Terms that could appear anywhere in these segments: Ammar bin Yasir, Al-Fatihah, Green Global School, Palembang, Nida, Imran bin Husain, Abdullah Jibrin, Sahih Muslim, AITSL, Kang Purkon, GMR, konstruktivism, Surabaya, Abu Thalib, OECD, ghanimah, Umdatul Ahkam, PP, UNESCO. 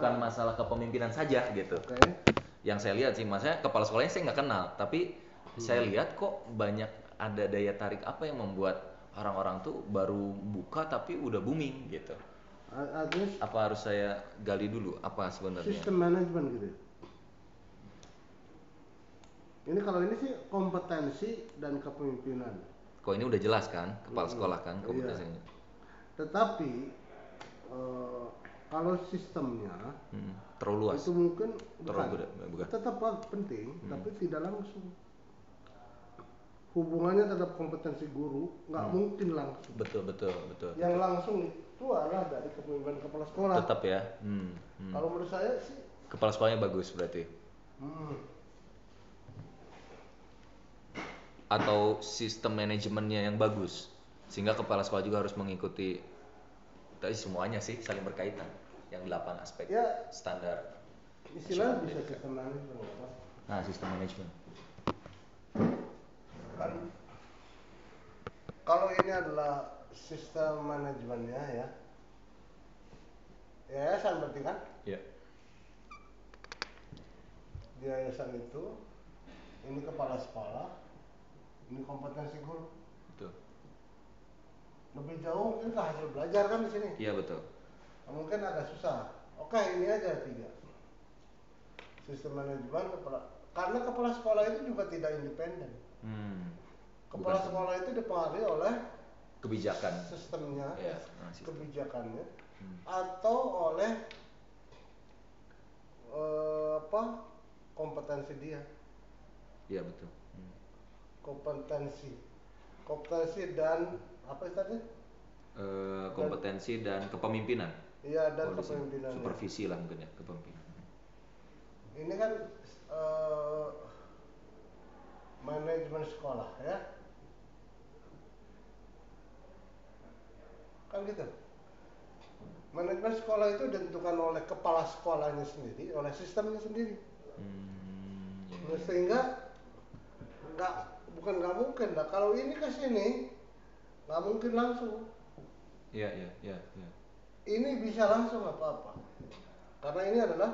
bukan masalah kepemimpinan saja gitu. Okay. Yang saya lihat sih, maksudnya kepala sekolahnya saya nggak kenal, tapi saya lihat kok banyak ada daya tarik apa yang membuat orang-orang tuh baru buka tapi udah booming gitu. Apa harus saya gali dulu apa sebenarnya? Sistem manajemen gitu. Ini kalau ini sih kompetensi dan kepemimpinan. Kok ini udah jelas kan, kepala sekolah kan kompetensinya. Iya. Tetapi kalau sistemnya terlalu luas, itu mungkin bukan. Tetap penting, tapi tidak langsung. Hubungannya terhadap kompetensi guru nggak mungkin langsung. Betul. Yang langsung itu adalah dari kepemimpinan kepala sekolah. Tetap ya. Kalau menurut saya sih. Kepala sekolahnya bagus berarti. Atau sistem manajemennya yang bagus sehingga kepala sekolah juga harus mengikuti, tapi semuanya sih saling berkaitan yang 8 aspek ya, standar istilah bisa sistem manajemen apa? Nah sistem manajemen kan kalau ini adalah sistem manajemennya ya yayasan berarti kan? Iya di yayasan itu ini kepala sekolah ini kompetensi guru. Betul. Lebih jauh mungkin ke hasil belajar kan di sini. Iya betul. Mungkin agak susah. Oke ini aja tiga. Sistem manajemen kepala. Karena kepala sekolah itu juga tidak independen. Kepala sekolah itu dipengaruhi oleh kebijakan. Sistemnya, ya, sistem. Kebijakannya, atau oleh kompetensi dia. Iya betul. Kompetensi dan apa tadi? Kompetensi dan kepemimpinan. Iya dan kepemimpinan. Supervisi lah mungkin ya kepemimpinan. Ini kan manajemen sekolah ya. Kan gitu. Manajemen sekolah itu ditentukan oleh kepala sekolahnya sendiri, oleh sistemnya sendiri. Sehingga nggak mungkin lah kalau ini ke sini nggak mungkin langsung. Iya. Ini bisa langsung apa-apa karena ini adalah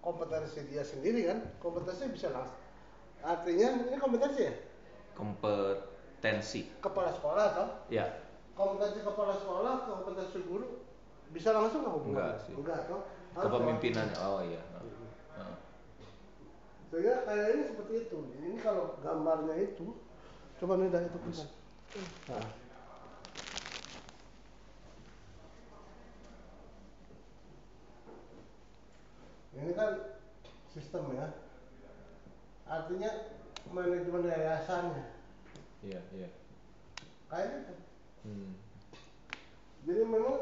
kompetensi dia sendiri kan, kompetensi bisa langsung. Artinya ini kompetensi ya? Kompetensi kepala sekolah atau? Iya. Kompetensi kepala sekolah, kompetensi guru bisa langsung nggak hubungan? Enggak sih. Enggak atau? Kepemimpinan. Oh iya. Sehingga kayak ini seperti itu. Ini kalau gambarnya itu, coba nih dari itu kita. Nah. Ini kan sistem ya. Artinya manajemen yayasannya. Iya. Kayak gitu. Jadi memang.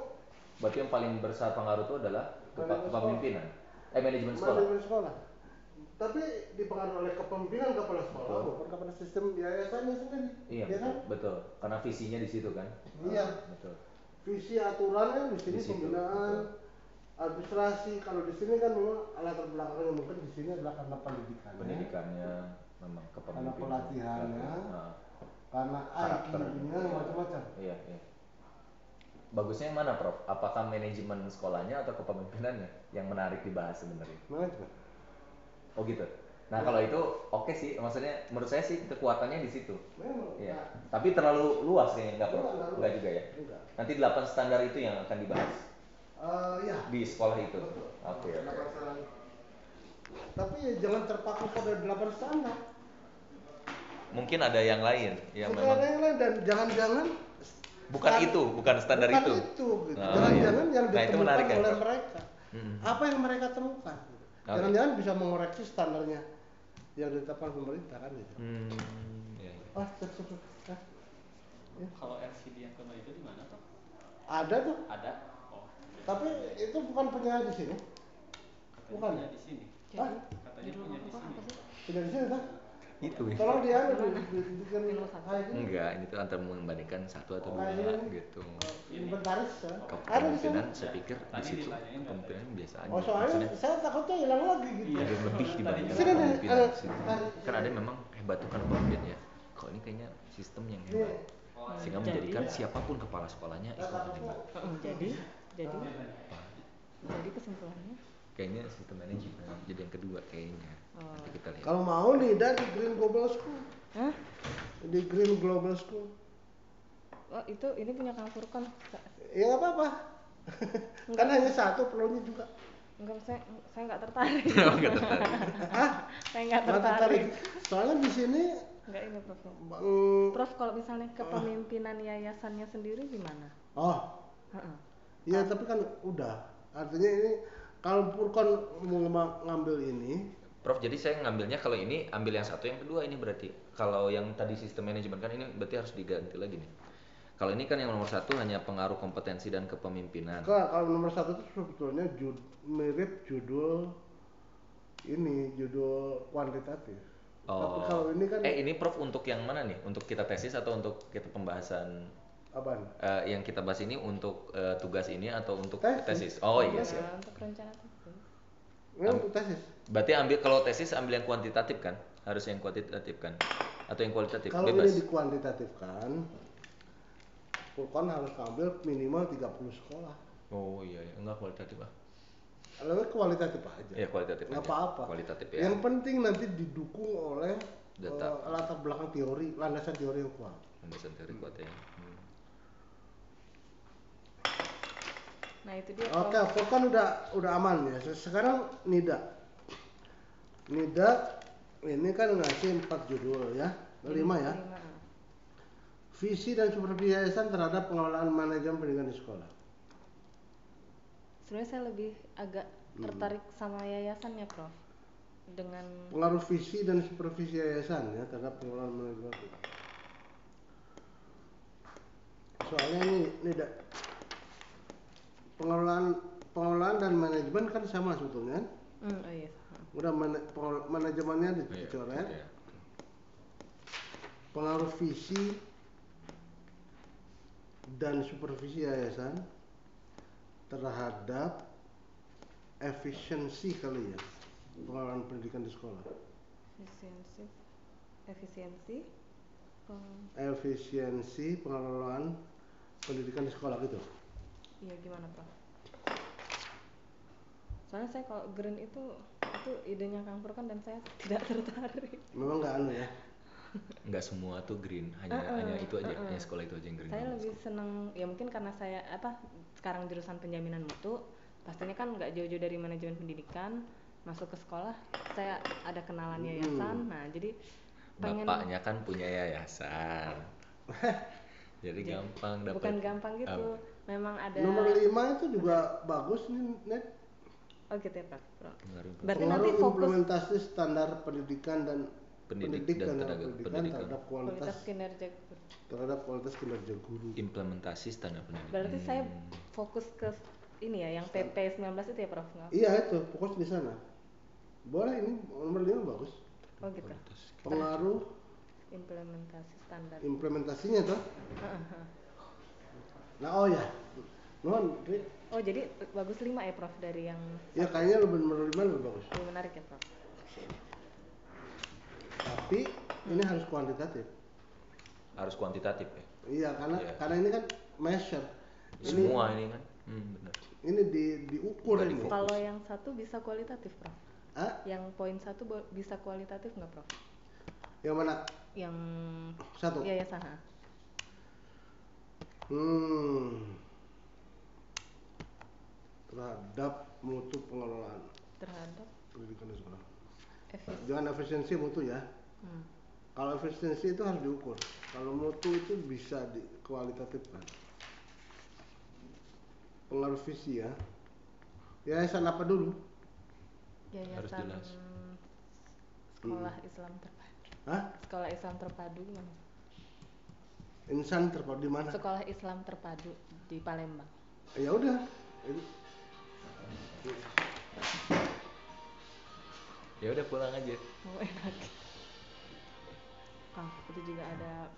Berarti yang paling besar pengaruh itu adalah kepemimpinan. Manajemen sekolah. Manajemen sekolah. Tapi dipengaruhi oleh kepemimpinan kepala sekolah, bukan kepada sistem yayasannya sendiri. Iya, ya kan? Betul. Karena visinya di situ kan. Iya. Betul. Visi aturannya di sini pembinaan, administrasi. Kalau di sini kan memang latar belakangnya mungkin di sini adalah karena pendidikannya. Pendidikannya, memang kepemimpinan. Karena pelatihannya, karena IQ-nya macam-macam. Iya. Bagusnya yang mana, Prof? Apakah manajemen sekolahnya atau kepemimpinannya yang menarik dibahas sebenarnya? Manajemen. Oh gitu. Nah kalau itu oke sih, maksudnya menurut saya sih kekuatannya di situ. Iya. Tapi terlalu luas kayaknya enggak juga ya. Enggak. Nanti 8 standar itu yang akan dibahas. Iya. Di sekolah itu. Oke. Tapi ya jangan terpaku pada 8 standar. Mungkin ada yang lain yang memang. Ada yang lain dan jangan-jangan bukan standar itu. Gitu. Jangan-jangan yang ditemukan oleh mereka. Apa yang mereka temukan? Jangan-jangan bisa mengoreksi standarnya yang ditetapkan pemerintah kan gitu. Kalau RCD yang kedua itu di mana tuh? Ada tuh. Ada. Oh. Tapi itu bukan punya di sini. Bukan ya di sini. Hah? Katanya punya di sini. Tidak di sini kan? Itu. Tolong dia bikin kayak gitu. Enggak, ini tuh antara membandingkan satu atau dua gitu. Inventaris ya. Ada di sini. Saya pikir di situ kemungkinan biasa aja. Soalnya saya takutnya hilang lagi gitu. Ada lebih dibanding. Kan ada memang hebat tuh kan pemimpin ya. Kalau ini kayaknya sistem yang hebat. Sehingga menjadikan siapapun kepala sekolahnya ikut terlibat. Jadi kesimpulannya? Kayaknya sistem manajemen jadi yang kedua kayaknya. Oh. Nanti kita lihat. Kalau mau nih dari Green Global School. Hah? Di Green Global School. Oh, itu ini punya Kang Purkon. Ya enggak apa-apa. Kan hanya satu peluangnya juga. Enggak, saya enggak tertarik. Enggak tertarik. Hah? Saya enggak tertarik. Soalnya di sini enggak ini Prof. Prof, kalau misalnya kepemimpinan yayasannya sendiri gimana? Oh. Heeh. Ya, tapi kan udah. Artinya ini kalau Purkon mau ngambil ini, Prof, jadi saya ngambilnya kalau ini ambil yang satu, yang kedua ini berarti. Kalau yang tadi sistem manajemen kan ini berarti harus diganti lagi nih. Kalau ini kan yang nomor satu hanya pengaruh kompetensi dan kepemimpinan. Kalau nomor satu itu sebetulnya mirip judul ini, judul kuantitatif. Oh. Tapi kalau ini kan ini Prof untuk yang mana nih? Untuk kita tesis atau untuk kita pembahasan? Apaan? Yang kita bahas ini untuk tugas ini atau untuk tesis? Oh iya sih. Untuk rencana tesis. Untuk tesis. Berarti ambil kalau tesis ambil yang kuantitatif kan? Harus yang kuantitatif kan? Atau yang kualitatif? Kalau bebas. Ini dikuantitatifkan, Purkon harus ambil minimal 30 sekolah. Oh iya, enggak kualitatif lah. Lebih kualitatif aja. Iya kualitatif. Enggak apa-apa. Kualitatif ya. Yang penting nanti didukung oleh data, latar belakang teori, landasan teori yang kuat. Landasan teori kuat ya. Nah itu dia. Oke, Purkon udah aman ya. Sekarang Nida ini kan ngasih 4 judul ya, 5 ya. Visi dan supervisi yayasan terhadap pengelolaan manajemen pendidikan di sekolah. Sebenarnya saya lebih agak tertarik sama yayasannya, Prof. Dengan pengaruh visi dan supervisi yayasan ya terhadap pengelolaan manajemen. Soalnya ini pengelolaan dan manajemen kan sama sebetulnya. Oh iya. Udah manajemennya dicoret. Iya. Pengaruh visi dan supervisi yayasan terhadap efisiensi kali ya pengelolaan pendidikan di sekolah. Efisiensi pengelolaan pendidikan di sekolah gitu. Iya gimana Pak? Soalnya saya kalau green itu idenya Kang Purkon dan saya tidak tertarik. Memang nggak anu ya. Nggak semua tuh green, hanya itu aja, hanya sekolah itu aja yang green. Saya lebih seneng ya mungkin karena saya sekarang jurusan penjaminan mutu, pastinya kan nggak jauh-jauh dari manajemen pendidikan, masuk ke sekolah saya ada kenalan yayasan, nah jadi pengen bapaknya kan punya yayasan, jadi gampang dapat. Bukan gampang gitu, memang ada. Nomor 5 itu juga bagus nih Net. Oh gitu ya Pak. Berarti nanti fokus implementasi standar pendidikan dan pendidikan terhadap kualitas kinerja guru. Implementasi standar pendidikan. Berarti saya fokus ke ini ya, yang PP 19 itu ya Prof? Iya itu, fokus di sana. Boleh ini nomor 5 bagus. Oh gitu. Pengaruh implementasi standar. Implementasinya tuh? Nah oh ya. Oh jadi bagus 5 ya Prof dari yang. Ya kayaknya nomor 5 lebih bagus. Lebih menarik ya Prof. Tapi ini harus kuantitatif. Harus kuantitatif ya. Iya, karena ini kan measure. Semua ini kan. Benar. Ini diukur ini. Kalau yang satu bisa kualitatif, Prof. Hah? Yang poin 1 bisa kualitatif nggak, Prof? Yang mana? Yang 1. Iya, ya sana. Terhadap mutu pengelolaan. Terhadap pendidikan di sekolah. Jangan efisiensi mutu ya. Kalau efisiensi itu harus diukur. Kalau mutu itu bisa dikualitatifkan. Pengaruh visi ya. Yayasan apa dulu? Yayasan Sekolah Islam Terpadu. Hah? Sekolah Islam Terpadu mana? Insan Terpadu di mana? Sekolah Islam Terpadu di Palembang. Ya udah. Ya udah pulang aja. Oh enak. Itu juga ada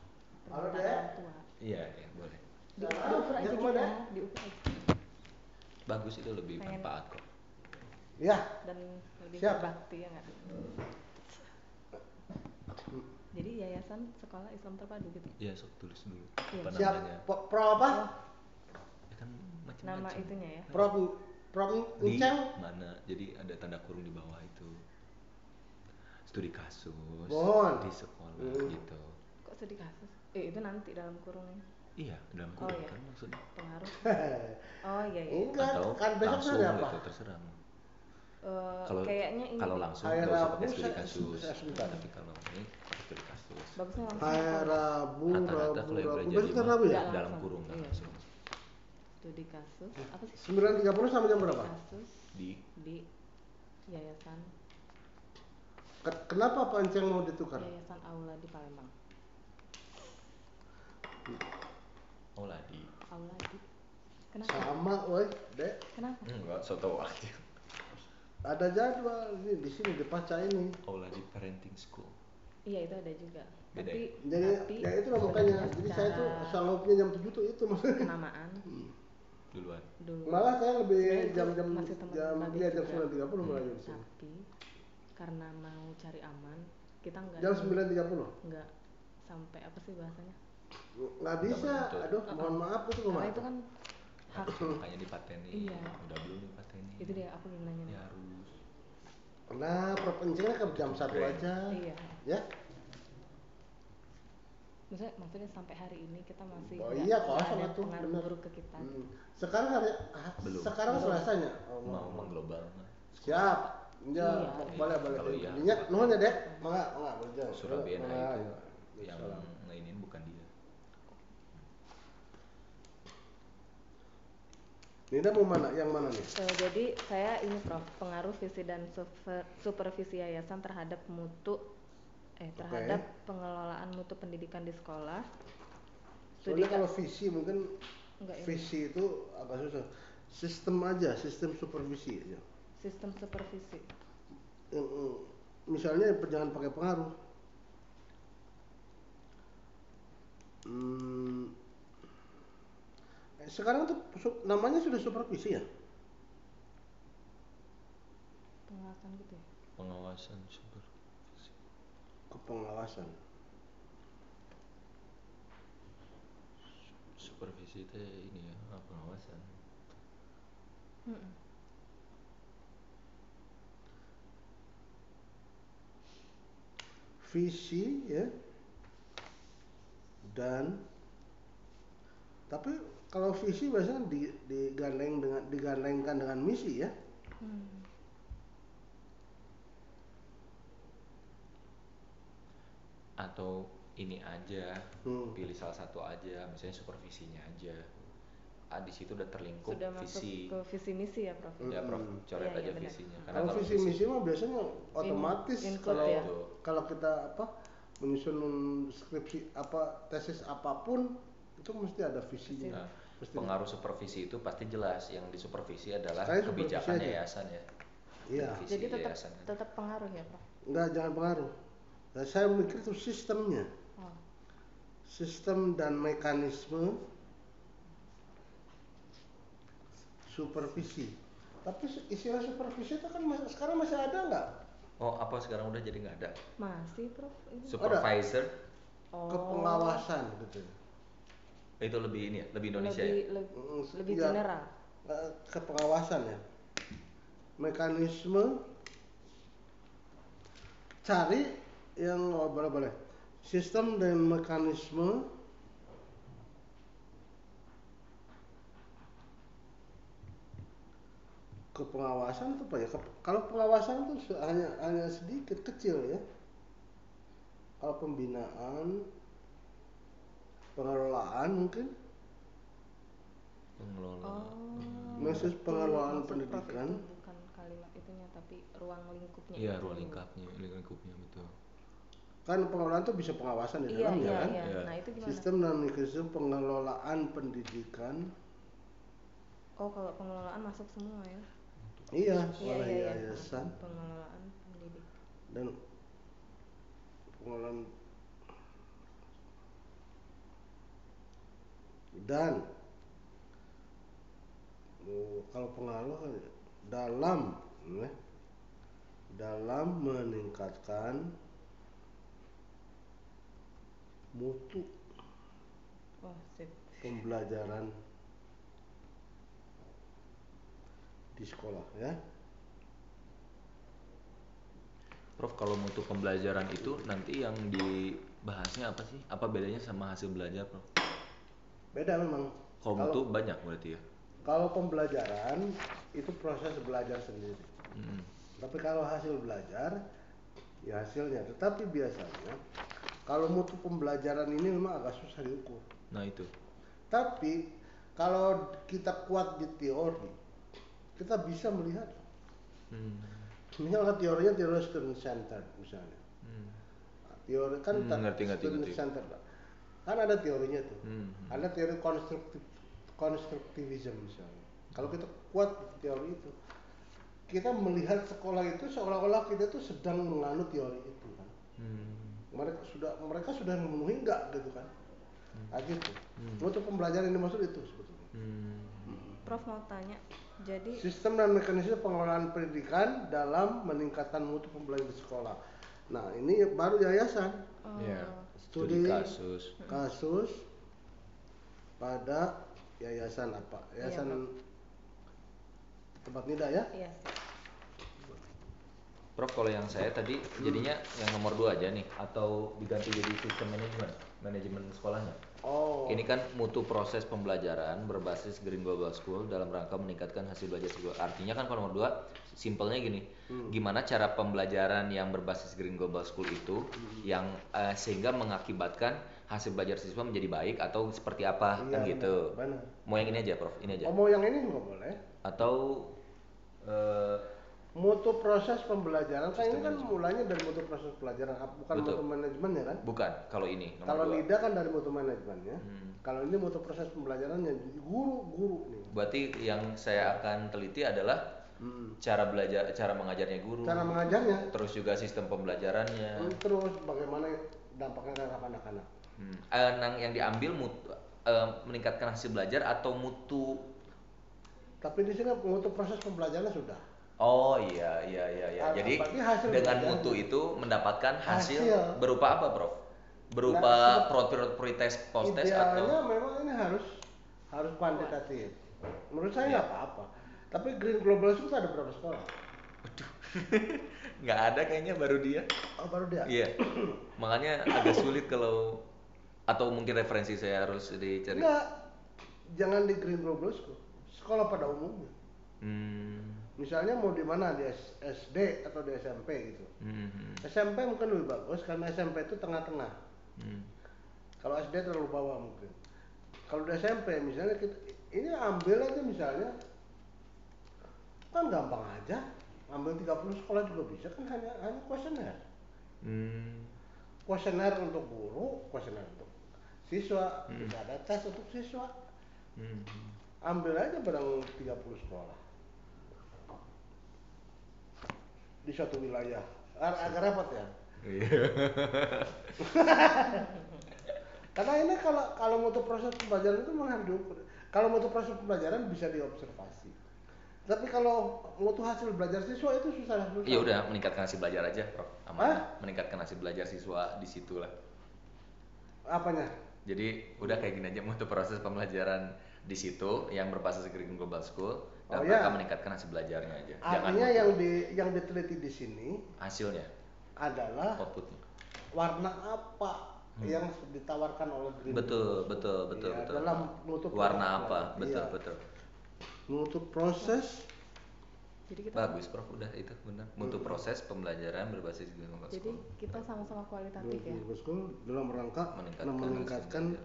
permintaan orang tua. Iya, ya, boleh. Diukur aja kita, diukur aja. Bagus itu lebih manfaat kok. Iya. Dan lebih berbakti ya nggak? Jadi yayasan sekolah Islam terpadu gitu. Iya, sok tulis dulu. Iya. Siap. Pro apa? Ya kan macam-macam. Nama itunya ya. Pro problem di Ucel? Mana? Jadi ada tanda kurung di bawah itu. Studi kasus di sekolah gitu. Kok studi kasus? Itu nanti dalam kurungnya. Iya, dalam kurung kan maksudnya. Pengaruh. Oh iya iya. Enggak, atau kan besok sudah apa? Gitu, terserah. Kayaknya ini. Kalau langsung enggak usah pakai studi kasus. Tapi kalau ini studi kasus. Bagusnya langsung. Rabu. Besok Rabu ya? Dalam kurung enggak langsung. Studi kasus. Apa sih? 9.30 sampai jam berapa? Kasus di yayasan. Kenapa panceng mau ditukar? Yayasan Aula di Palembang. Aula di. Kenapa? Sama, woi, Dek. Kenapa? Enggak, so tau aja. Ada jadwal ini di sini di Paca ini. Aula di Parenting School. Iya, itu ada juga. Beda. Jadi ya itu lah makanya. Jadi saya tuh salopnya jam 7 tuh itu maksudnya. Kenamaan. Duluan. Malah saya lebih jam dia jam 9.30 mulai di sini. Tapi karena mau cari aman, kita enggak. Jam 9.30. Enggak sampai apa sih bahasanya? Nggak bisa, aduh mohon maaf itu kemana? Karena itu kan hak. Makanya dipateni, iya. Udah belum dipateni. Itu dia, aku belum nanya. Ya harus. Nah, perpencingan ke jam 1 aja. Iya. Ya? Maksudnya sampai hari ini kita masih ada pengaruh buruk ke kita. Sekarang hari, sekarang rasanya mau mengglobal. Siap. Ya, boleh. Minyak, nuhun ya, Dek. Enggak kerja. Surabaya itu yang lainin bukan dia. Nida mau mana? Yang mana nih? Jadi saya ini Prof, pengaruh visi dan supervisi yayasan terhadap pengelolaan mutu pendidikan di sekolah. Soalnya kalau visi mungkin visi itu agak susah. Sistem supervisi. Misalnya jangan pakai pengaruh. Sekarang tuh namanya sudah supervisi ya? Pengawasan gitu ya? Pengawasan supervisi. Kepengawasan. Supervisi itu ini ya, pengawasan. Visi ya. Dan tapi kalau visi biasanya digandengkan dengan misi ya. Atau ini aja, pilih salah satu aja, misalnya supervisinya aja. Di situ udah terlingkup sudah visi. Sudah masuk ke visi misi ya, Prof. Ya, Prof. Coret aja visinya. Karena kalau visi misi mah biasanya otomatis kalau kita menyusun skripsi tesis apapun itu mesti ada visinya. Mesti pengaruh supervisi itu pasti jelas. Yang disupervisi adalah kebijakan yayasan ya. Iya. Jadi tetap pengaruh ya, Pak? Enggak, jangan pengaruh. Nah, saya mikir itu sistemnya. Sistem dan mekanisme supervisi. Tapi istilah supervisi itu kan sekarang masih ada nggak? Sekarang udah jadi nggak ada? Masih, Prof. Supervisor. Kepengawasan gitu. Itu lebih ini ya, lebih Indonesia lebih general ke pengawasan ya. Mekanisme cari yang boleh sistem dan mekanisme ke pengawasan itu apa ya? Kalau pengawasan itu hanya sedikit kecil ya. Kalau pembinaan, pengelolaan mungkin. Maksud pengelolaan pendidikan. Bukan kalimat itunya tapi ruang lingkupnya. Iya, ruang lingkupnya betul. Kan pengelolaan tuh bisa pengawasan di dalamnya kan? Iya. Nah, itu gimana? Sistem dan mekanisme pengelolaan pendidikan. Kalau pengelolaan masuk semua ya. Iya, yayasan. Pengelolaan pendidikan. Dan pengelolaan dan kalau pengaruh dalam meningkatkan mutu pembelajaran di sekolah ya. Prof, kalau mutu pembelajaran itu nanti yang dibahasnya apa sih? Apa bedanya sama hasil belajar, Prof? Beda memang. Kalau mutu banyak berarti ya? Kalau pembelajaran itu proses belajar sendiri. Mm-hmm. Tapi kalau hasil belajar, ya hasilnya. Tetapi biasanya kalau mutu pembelajaran ini memang agak susah diukur. Nah itu. Tapi kalau kita kuat di teori, kita bisa melihat. Misalnya teorinya teori student center misalnya. Teori kan student center lah. Kan ada teorinya tuh. Ada teori konstruktivism misalnya. Kalau kita kuat teori itu, kita melihat sekolah itu seolah-olah kita tuh sedang menganut teori itu kan. Mereka sudah memenuhi enggak gitu kan. Nah, gitu. Untuk pembelajaran ini maksud itu sebetulnya. Prof mau tanya. Jadi sistem dan mekanisme pengelolaan pendidikan dalam meningkatkan mutu pembelajaran di sekolah. Nah, ini baru yayasan. Yeah. Studi kasus pada yayasan apa? Yayasan tempat nida ya? Iya. Prof, kalau yang saya tadi jadinya yang nomor 2 aja nih, atau diganti jadi sistem manajemen sekolahnya? Oh. Ini kan mutu proses pembelajaran berbasis Green Global School dalam rangka meningkatkan hasil belajar siswa. Artinya kan kalau nomor 2, simpelnya gini, gimana cara pembelajaran yang berbasis Green Global School itu yang sehingga mengakibatkan hasil belajar siswa menjadi baik atau seperti apa kan gitu. Benar. Mau yang ini aja, Prof, ini aja. Oh, mau yang ini juga boleh. Atau mutu proses pembelajaran, kan ini kan mulanya dari mutu proses pelajaran, bukan mutu manajemennya kan? Bukan, kalau ini kalau NIDA kan dari mutu manajemennya, kalau ini mutu proses pembelajarannya guru-guru nih. Berarti yang saya akan teliti adalah cara belajar, cara mengajarnya guru, cara mengajarnya, terus juga sistem pembelajarannya, terus bagaimana dampaknya terhadap anak-anak. Yang diambil mutu, meningkatkan hasil belajar atau mutu? Tapi di sini mutu proses pembelajarannya sudah. Oh iya. Jadi dengan mutu itu mendapatkan hasil berupa apa, Prof? Berupa pretest, post-test atau? Idealnya memang ini harus kuantitatif. Menurut saya nggak apa-apa. Tapi Green Global School ada berapa sekolah? Aduh, nggak ada kayaknya, baru dia. Oh baru dia? Iya. Makanya agak sulit kalau atau mungkin referensi saya harus dicari. Nggak, jangan di Green Global School. Sekolah pada umumnya. Misalnya mau di mana, di SD atau di SMP gitu. SMP mungkin lebih bagus karena SMP itu tengah-tengah. Kalau SD terlalu bawah mungkin. Kalau di SMP misalnya kita, ini ambil aja misalnya, kan gampang aja, ambil 30 sekolah juga bisa kan, hanya kuesioner. Kuesioner untuk guru, kuesioner untuk siswa, tidak ada tes untuk siswa. Ambil aja barang 30 sekolah di suatu wilayah, agak rapat ya. Karena ini kalau mutu proses pembelajaran itu memang harus diukur. Kalau mutu proses pembelajaran bisa diobservasi. Tapi kalau mutu hasil belajar siswa itu susah. Iya udah, meningkatkan hasil belajar aja, Prof. Aman. Meningkatkan hasil belajar siswa di situlah. Apanya? Jadi udah kayak gini aja, mutu proses pembelajaran di situ yang berbasis Green Global School. Dan mereka meningkatkan hasil belajarnya aja. Artinya yang diteliti di sini hasilnya adalah outputnya. Warna apa yang ditawarkan oleh Green Global School? Betul. Dalam warna apa? Betul. Mutu proses. Jadi kita bagus, Prof, udah itu benar. Mutu proses pembelajaran berbasis Green Global School. Jadi kita sama-sama kualitatif ya. Green Global School dalam rangka meningkatkan.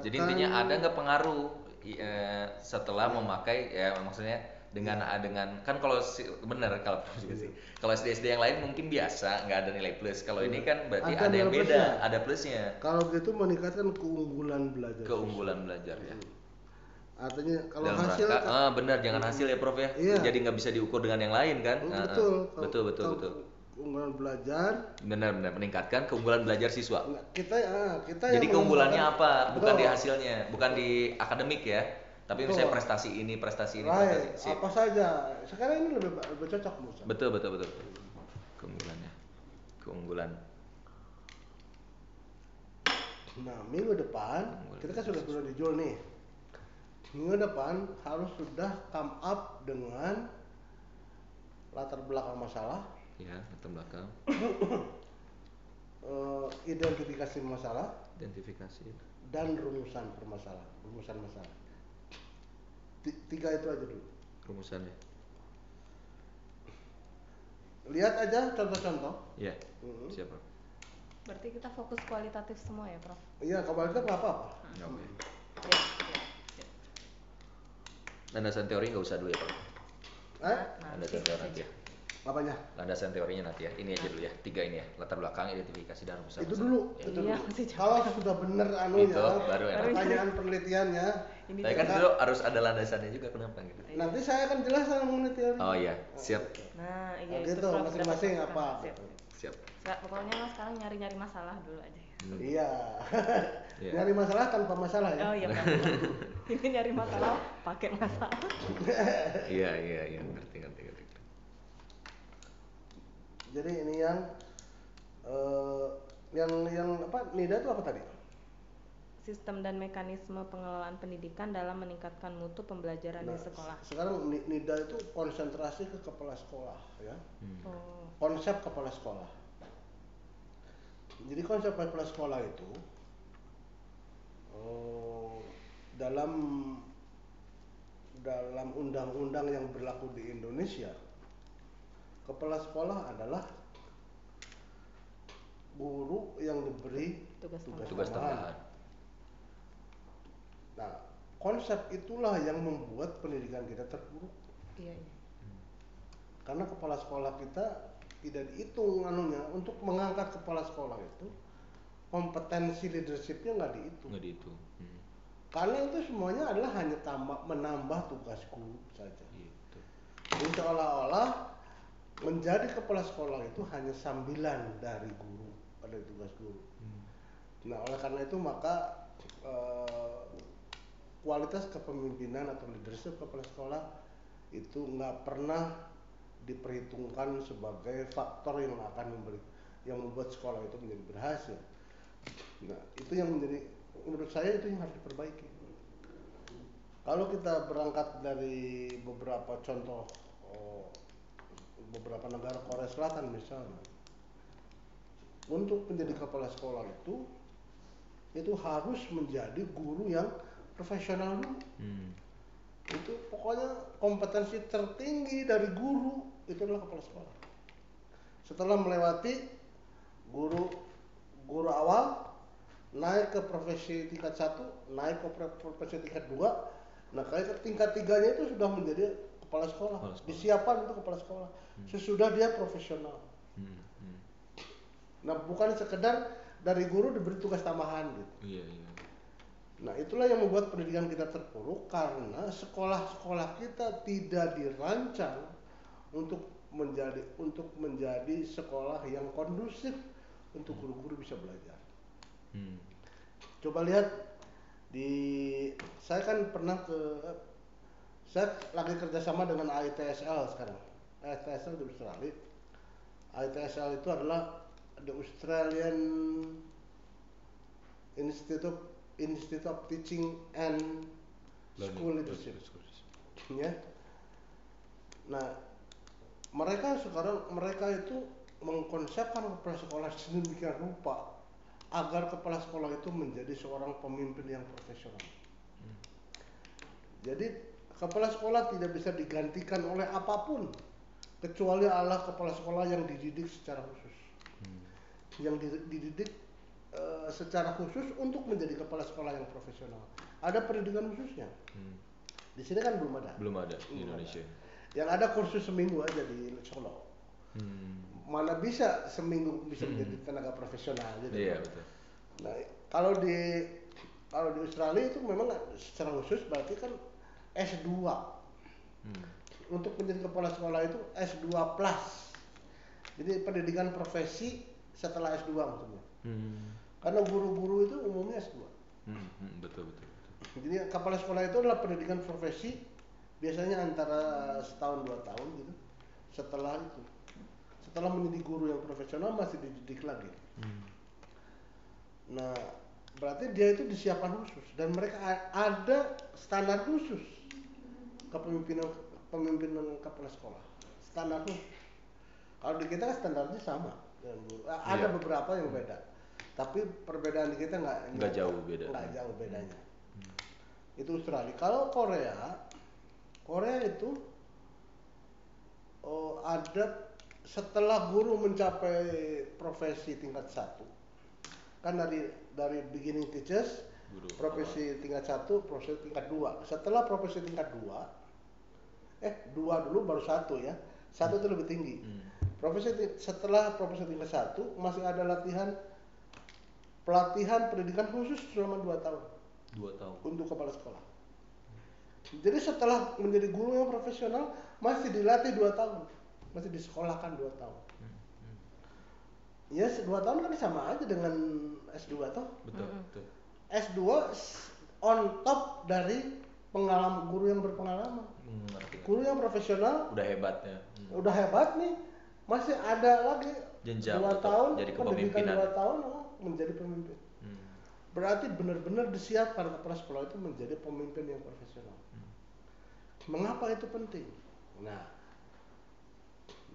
Jadi intinya ada nggak pengaruh? Setelah memakai, ya maksudnya dengan kan kalau benar kalau kalau SD yang lain mungkin biasa nggak ada nilai plus, kalau ini kan berarti ada yang beda plusnya. Ada plusnya. Kalau gitu meningkatkan keunggulan belajar ya. Artinya kalau dalam hasil rangka, benar jangan hasil ya, Prof ya. Iya. Jadi nggak bisa diukur dengan yang lain kan. Betul. Keunggulan belajar benar meningkatkan keunggulan belajar siswa. Kita jadi keunggulannya apa? Bukan di hasilnya, bukan di akademik ya, tapi misalnya prestasi ini apa saja. Sekarang ini lebih cocok menurut saya. Betul. Keunggulan. Nah, minggu depan kita kan sudah di Jol nih. minggu depan harus sudah come up dengan latar belakang masalah. Ya, latar belakang. Identifikasi masalah. Identifikasi. Dan rumusan permasalahan, rumusan masalah. Tiga itu aja dulu. Rumusannya. Lihat aja contoh-contoh. Iya. Siapa? Berarti kita fokus kualitatif semua ya, Prof? Iya, kualitatif nggak apa-apa. Nggak apa-apa. Landasan teori nggak usah dulu ya, Prof? Landasan teori nanti ya. Apanya? Landasan teorinya nanti ya. Ini aja dulu ya, tiga ini ya. Latar belakang, identifikasi, dan rumusan. Itu dulu. Ya, itu iya, dulu. Kalau sudah bener anunya, itu, baru ya, pertanyaan penelitiannya. Saya kan dulu harus ada landasannya juga, kenapa gitu? Nanti saya akan jelaskan mengenai teori. Oh iya, siap. Nah, iya itu. Gitu, masing-masing apa? Siap. Pokoknya sekarang nyari-nyari masalah dulu aja ya. Iya. Nyari masalah tanpa masalah ya. Oh iya. Ini nyari masalah pakai masalah. Iya, iya, iya, ngerti. Jadi ini yang apa? NIDA itu apa tadi? Sistem dan mekanisme pengelolaan pendidikan dalam meningkatkan mutu pembelajaran di sekolah. Sekarang NIDA itu konsentrasi ke kepala sekolah ya. Oh. Konsep kepala sekolah. Jadi konsep kepala sekolah itu dalam undang-undang yang berlaku di Indonesia, kepala sekolah adalah guru yang diberi tugas tambahan. Nah, konsep itulah yang membuat pendidikan kita terpuruk. Iya. Karena kepala sekolah kita tidak dihitung anunya. Untuk mengangkat kepala sekolah itu, kompetensi leadershipnya nggak dihitung. Nggak dihitung. Karena itu semuanya adalah hanya menambah tugas guru saja. Gitu. Jadi seolah-olah menjadi kepala sekolah itu hanya sambilan dari guru, dari tugas guru. Nah, oleh karena itu maka kualitas kepemimpinan atau leadership kepala sekolah itu nggak pernah diperhitungkan sebagai faktor yang akan membuat sekolah itu menjadi berhasil. Nah, itu yang menurut saya itu yang harus diperbaiki. Kalau kita berangkat dari beberapa contoh beberapa negara Korea Selatan misalnya, untuk menjadi kepala sekolah itu harus menjadi guru yang profesional dulu. Itu pokoknya kompetensi tertinggi dari guru itu adalah kepala sekolah. Setelah melewati guru awal, naik ke profesi tingkat 1, naik ke profesi tingkat 2, nah kali ke tingkat 3-nya itu sudah menjadi kepala sekolah, disiapkan untuk kepala sekolah. Sesudah dia profesional. Nah, bukan sekedar dari guru diberi tugas tambahan gitu. Iya. Nah, itulah yang membuat pendidikan kita terpuruk, karena sekolah-sekolah kita tidak dirancang untuk menjadi sekolah yang kondusif untuk guru-guru bisa belajar. Coba lihat saya kan pernah saya lagi kerjasama dengan AITSL sekarang. AITSL di Australia. AITSL itu adalah The Australian Institute of Teaching and School Leadership. Ya. Nah, mereka itu mengkonsepkan kepala sekolah sedemikian rupa agar kepala sekolah itu menjadi seorang pemimpin yang profesional. Jadi kepala sekolah tidak bisa digantikan oleh apapun kecuali Allah kepala sekolah yang dididik secara khusus, yang dididik secara khusus untuk menjadi kepala sekolah yang profesional. Ada pendidikan khususnya. Di sini kan belum ada. Belum ada di Indonesia. Yang ada kursus seminggu aja di Solo. Mana bisa seminggu bisa menjadi tenaga profesional aja. Iya, betul. Nah, kalau di Australia itu memang secara khusus, berarti kan S2. Untuk menjadi kepala sekolah itu S2 plus. Jadi pendidikan profesi setelah S2 maksudnya. Karena guru-guru itu umumnya S2. Betul. Jadi kepala sekolah itu adalah pendidikan profesi, biasanya antara setahun 2 tahun gitu. Setelah menjadi guru yang profesional masih dididik lagi. Nah, Berarti dia itu disiapkan khusus dan mereka ada standar khusus kepemimpinan kepala sekolah. Standar khusus. Kalau di kita kan standarnya sama. Ada beberapa yang beda. Tapi perbedaan di kita nggak jauh beda. Nggak jauh bedanya. Itu Australia. Kalau Korea itu ada setelah guru mencapai profesi tingkat 1. Kan dari beginning teachers, guru, profesi tingkat 1, profesi tingkat 2. Setelah profesi tingkat 2, 2 dulu baru 1 ya. 1 itu lebih tinggi. Setelah profesi tingkat 1 masih ada pelatihan pendidikan khusus selama 2 tahun. 2 tahun. Untuk kepala sekolah. Jadi setelah menjadi guru yang profesional masih dilatih 2 tahun, masih disekolahkan 2 tahun. Ya, 2 tahun kan sama aja dengan S2 toh. Betul. S2 on top dari pengalaman guru yang berpengalaman. Guru yang profesional. Udah hebat ya. Udah hebat nih, masih ada lagi jenjang 2 tahun jadi kepemimpinan. 2 tahun menjadi pemimpin. Berarti benar-benar disiapkan kepala sekolah itu menjadi pemimpin yang profesional. Mengapa itu penting?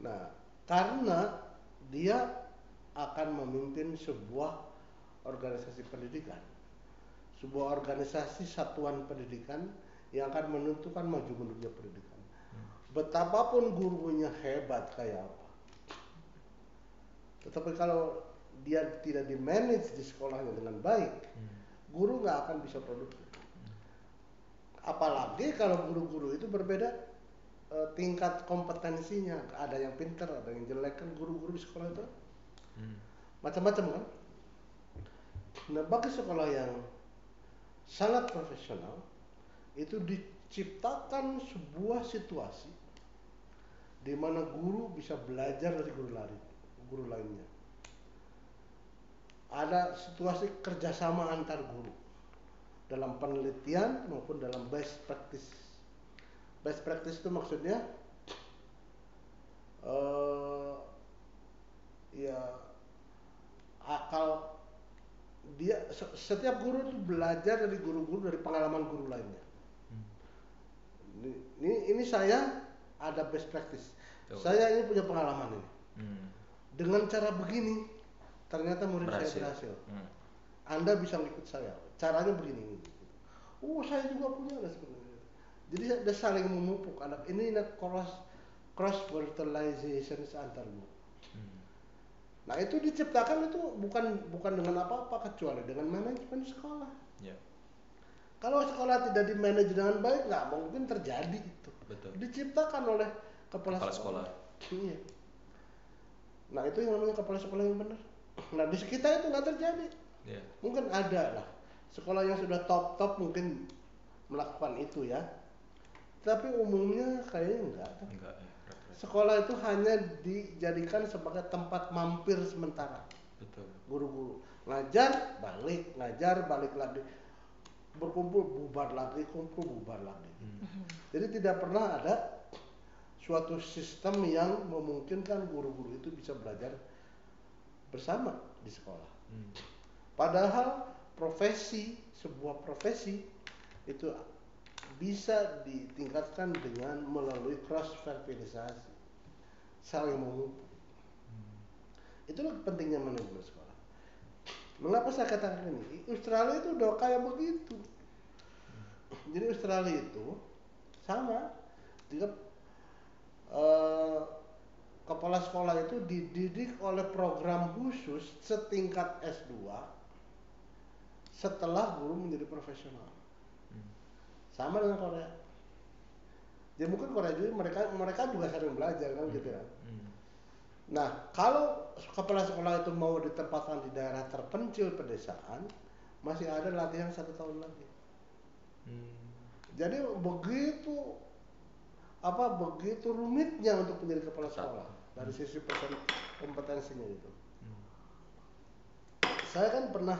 Nah, karena dia akan memimpin sebuah organisasi pendidikan, sebuah organisasi satuan pendidikan yang akan menentukan maju mundurnya pendidikan. Betapapun gurunya hebat kayak apa, tetapi kalau dia tidak di-manage di sekolahnya dengan baik, guru nggak akan bisa produktif. Apalagi kalau guru-guru itu berbeda tingkat kompetensinya, ada yang pintar, ada yang jelek, kan guru-guru di sekolah itu macam-macam kan. Nah, bagi sekolah yang sangat profesional itu diciptakan sebuah situasi di mana guru bisa belajar dari guru lainnya. Ada situasi kerjasama antar guru dalam penelitian maupun dalam best practice. Best practice itu maksudnya akal dia, setiap guru itu belajar dari guru-guru, dari pengalaman guru lainnya. Ini saya ada best practice. Tuh. Saya ini punya pengalaman ini. Dengan cara begini ternyata murid saya berhasil. Anda bisa ikut saya. Caranya begini. Saya juga punya lah sebenarnya. Jadi ada saling memupuk anak. Ini cross fertilization antar guru. Nah, itu diciptakan itu bukan dengan apa-apa kecuali dengan manajemen sekolah. Yeah. Kalau sekolah tidak di-manage dengan baik, nggak mungkin terjadi itu. Betul. Diciptakan oleh kepala sekolah. Iya. Nah, itu yang namanya kepala sekolah yang benar. Nah, di sekitar itu nggak terjadi. Mungkin ada lah sekolah yang sudah top mungkin melakukan itu ya, tapi umumnya kayaknya enggak. Sekolah itu hanya dijadikan sebagai tempat mampir sementara. Betul. Guru-guru ngajar balik lagi, berkumpul bubar lagi, kumpul bubar lagi. Jadi tidak pernah ada suatu sistem yang memungkinkan guru-guru itu bisa belajar bersama di sekolah. Padahal sebuah profesi itu bisa ditingkatkan dengan melalui cross fertilisasi, saling menghubung. Itulah pentingnya manajemen sekolah. Mengapa saya katakan ini? Australia itu udah kayak begitu. Jadi Australia itu sama, kepala sekolah itu dididik oleh program khusus setingkat S2 setelah guru menjadi profesional. Sama dengan Korea. Jadi mungkin Korea juga mereka juga sering belajar kan gitu ya. Nah, kalau kepala sekolah itu mau ditempatkan di daerah terpencil pedesaan, masih ada latihan 1 tahun lagi. Jadi begitu rumitnya untuk menjadi kepala sekolah dari sisi kompetensinya itu. Saya kan pernah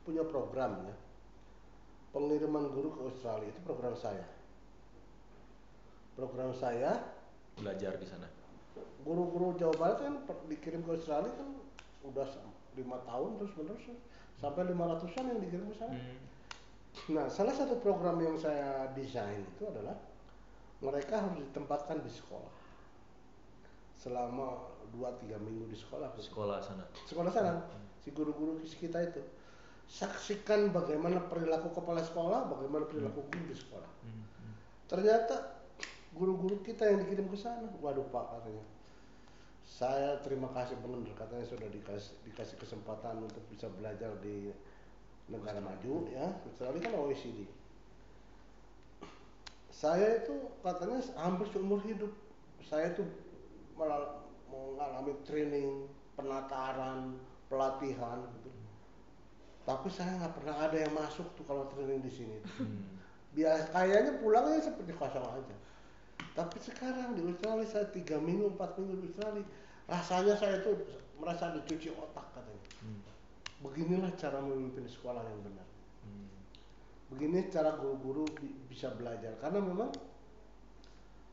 punya program ya, pengiriman guru ke Australia. Itu program saya belajar di sana. Guru-guru Jawa Barat kan dikirim ke Australia kan udah 5 tahun terus menerus Sampai 500-an yang dikirim ke sana. Nah, salah satu program yang saya desain itu adalah mereka harus ditempatkan di sekolah selama 2-3 minggu di sekolah. Sekolah sana. Si guru-guru kita itu saksikan bagaimana perilaku kepala sekolah, bagaimana perilaku guru di sekolah. Ternyata guru-guru kita yang dikirim ke sana, waduh Pak katanya, saya terima kasih benar katanya sudah dikasih kesempatan untuk bisa belajar di negara maju ya, kecuali kan OECD. Saya itu katanya hampir seumur hidup saya itu malah mengalami training, penataran, pelatihan gitu. Tapi saya nggak pernah ada yang masuk tuh kalau training di sini. Biasa kayaknya pulangnya seperti kosong aja. Tapi sekarang di Australia saya 3 minggu 4 minggu di Australia, rasanya saya itu merasa dicuci otak katanya. Beginilah cara memimpin sekolah yang benar. Begini cara guru-guru bisa belajar, karena memang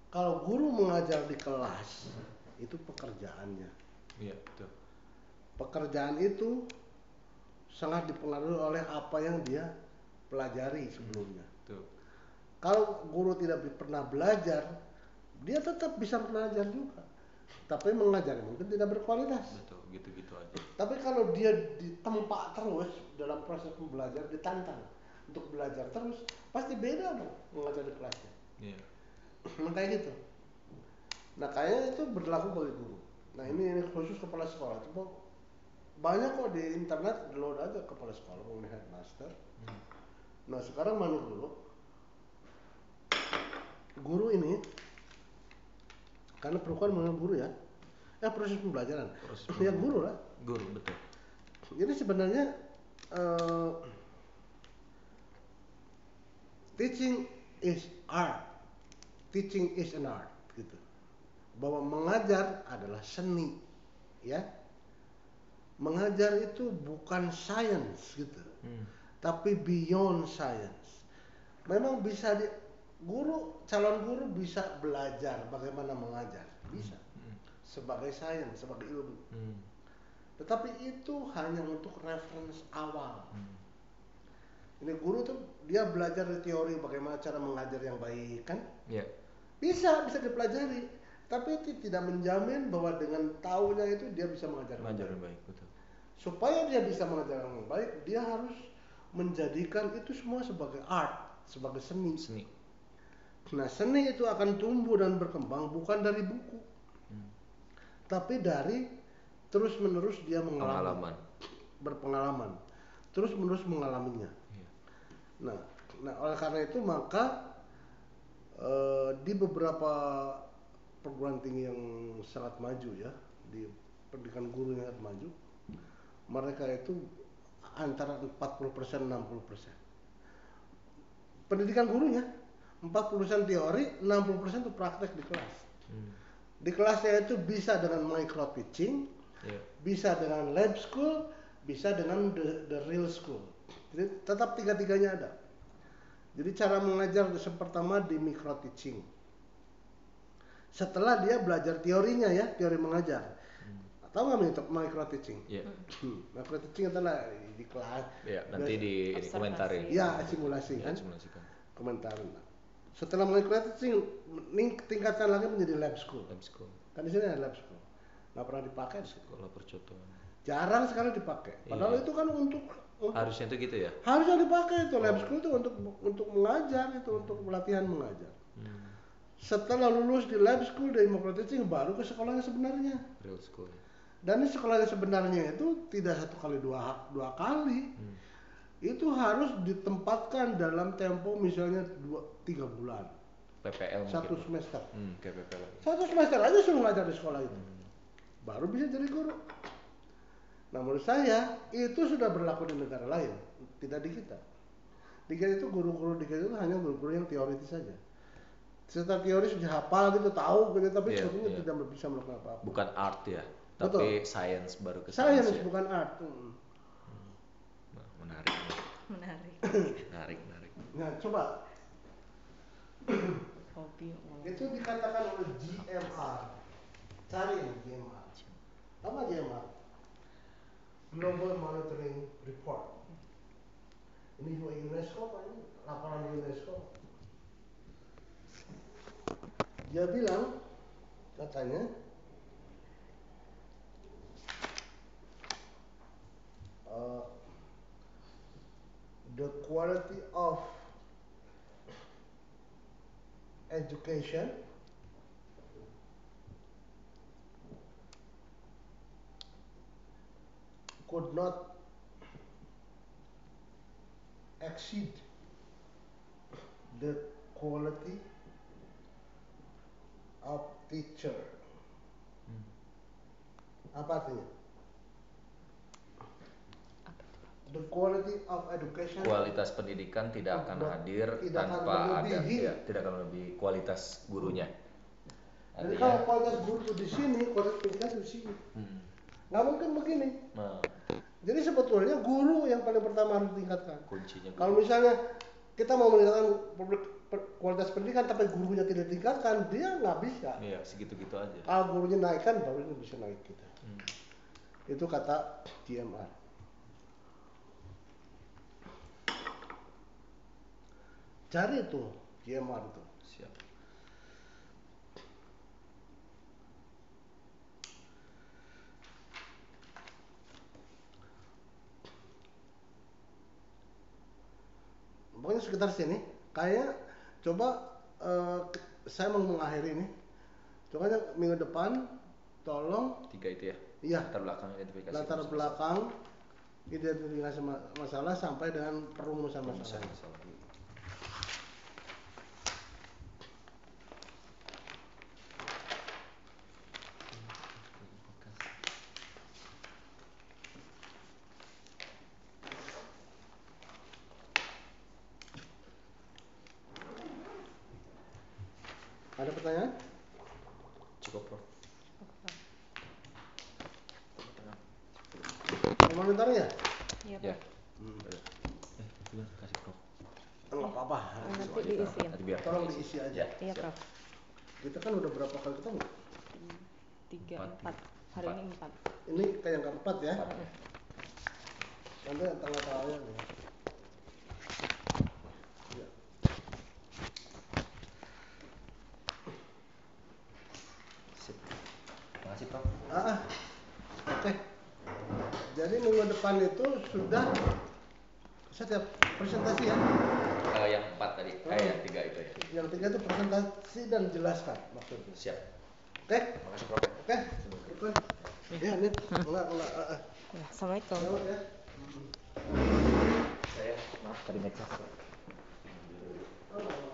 kalau guru mengajar di kelas itu pekerjaannya. Iya, betul. Pekerjaan itu sangat dipengaruhi oleh apa yang dia pelajari sebelumnya. Betul. Kalau guru tidak pernah belajar, dia tetap bisa mengajar juga, tapi mengajar mungkin tidak berkualitas. Betul, gitu-gitu aja. Tapi kalau dia ditempa terus dalam proses belajar, ditantang untuk belajar terus, pasti beda dong mengajar di kelasnya. Iya. Makanya gitu. Nah, kayaknya itu berlaku bagi guru. Nah, ini khusus kepala sekolah. Coba banyak kok di internet, download aja kepala sekolah mengenai headmaster. Nah, sekarang manut dulu. Guru ini, karena perempuan mengenai guru ya, proses pembelajaran. Ya guru lah. Guru, betul. Jadi sebenarnya teaching is an art gitu. Bahwa mengajar adalah seni, ya. Mengajar itu bukan science gitu, tapi beyond science. Memang bisa calon guru bisa belajar bagaimana mengajar, bisa sebagai sains, sebagai ilmu. Tetapi itu hanya untuk reference awal. Ini guru tuh dia belajar di teori bagaimana cara mengajar yang baik kan? Iya. Yeah. Bisa dipelajari. Tapi itu tidak menjamin bahwa dengan tahunya itu dia bisa mengajar yang baik. Betul. Supaya dia bisa mengajar yang baik, dia harus menjadikan itu semua sebagai art, sebagai seni. Nah, seni itu akan tumbuh dan berkembang bukan dari buku, tapi dari terus-menerus dia berpengalaman, terus-menerus mengalaminya. Yeah. Nah, oleh karena itu maka di beberapa perguruan tinggi yang sangat maju ya, di pendidikan guru yang sangat maju, mereka itu antara 40% 60%. Pendidikan gurunya 40% teori, 60% itu praktek di kelas. Di kelasnya itu bisa dengan micro teaching, bisa dengan lab school, bisa dengan the real school. Jadi tetap tiga-tiganya ada. Jadi cara mengajar pertama di micro teaching. Setelah dia belajar teorinya ya, teori mengajar. Tahu nggak micro teaching? Iya. Micro teaching adalah di kelas. Iya, nanti di komentarin. Iya, simulasi kan. Komentarin. Setelah micro teaching, tingkatkan lagi menjadi lab school. Kan di sini ada lab school. Nggak pernah dipakai di sekolah percontohan. Jarang sekali dipakai. Padahal itu kan untuk harusnya itu gitu ya. Harusnya dipakai itu lab school itu untuk mengajar, itu untuk pelatihan mengajar. Setelah lulus di lab school dari micro teaching baru ke sekolahnya sebenarnya. Real school. Dan di sekolahnya sebenarnya itu tidak 1 kali 2 kali. Itu harus ditempatkan dalam tempo misalnya 2-3 bulan. PPL. 1 semester. Kayak PPL. 1 semester aja suruh ngajar di sekolah itu. Baru bisa jadi guru. Nah, menurut saya itu sudah berlaku di negara lain, tidak di kita. Di kita itu guru-guru di kita itu hanya guru-guru yang teoritis saja. Setelah teori sudah hafal gitu, tahu gitu, tapi sebetulnya tidak bisa melakukan apa-apa. Bukan art ya, tapi science baru ke science. Science ya. Bukan art. Menarik. Nah, coba. Itu dikatakan oleh GMR. Cari GMR. Apa GMR? Global Monitoring Report. Ini semua UNESCO Pak, ini laporan UNESCO. Dia bilang, katanya, the quality of education could not exceed the quality of teacher. Apa artinya? The quality of education. Kualitas pendidikan tidak akan hadir tanpa ada, tidak akan lebih kualitas gurunya. Jadi kalau kualitas guru itu di sini, kualitas pendidikan itu di sini. Nggak mungkin begini. Jadi sebetulnya guru yang paling pertama harus ditingkatkan. Kuncinya. Kalau misalnya kita mau meningkatkan kualitas pendidikan tapi gurunya tidak ditingkatkan, dia nggak bisa. Iya, segitu-gitu aja. Kalau gurunya naikkan, baru itu bisa naik kita. Itu kata GMR. Cari itu GMR itu. Siap. Pokoknya sekitar sini, kayak coba saya mau mengakhiri ini. Coba minggu depan, tolong. Tiga itu ya. Iya. Latar belakang identifikasi. Latar belakang identifikasi masalah sampai dengan perumusan masalah. Ada pertanyaan? Cukup, Prof. Komentar ya? Iya. Kasih, Prof. Enggak apa-apa. Tolong diisi aja. Iya, Prof. Kita kan udah berapa kali ketemu? 3, 4. Hari ini 4. Ini kayak yang keempat ya? Nanti tengah-tengahnya nih. Oke. Jadi minggu depan itu sudah setiap presentasi ya? Yang 4 tadi, yang 3 itu ya. Yang 3 itu presentasi dan jelaskan maksudnya. Siap. Oke. Makasih Prof. Oke. Oke. Ya, Nit. Enggak. Assalamualaikum. Ya. Saya maaf tadi ngecas.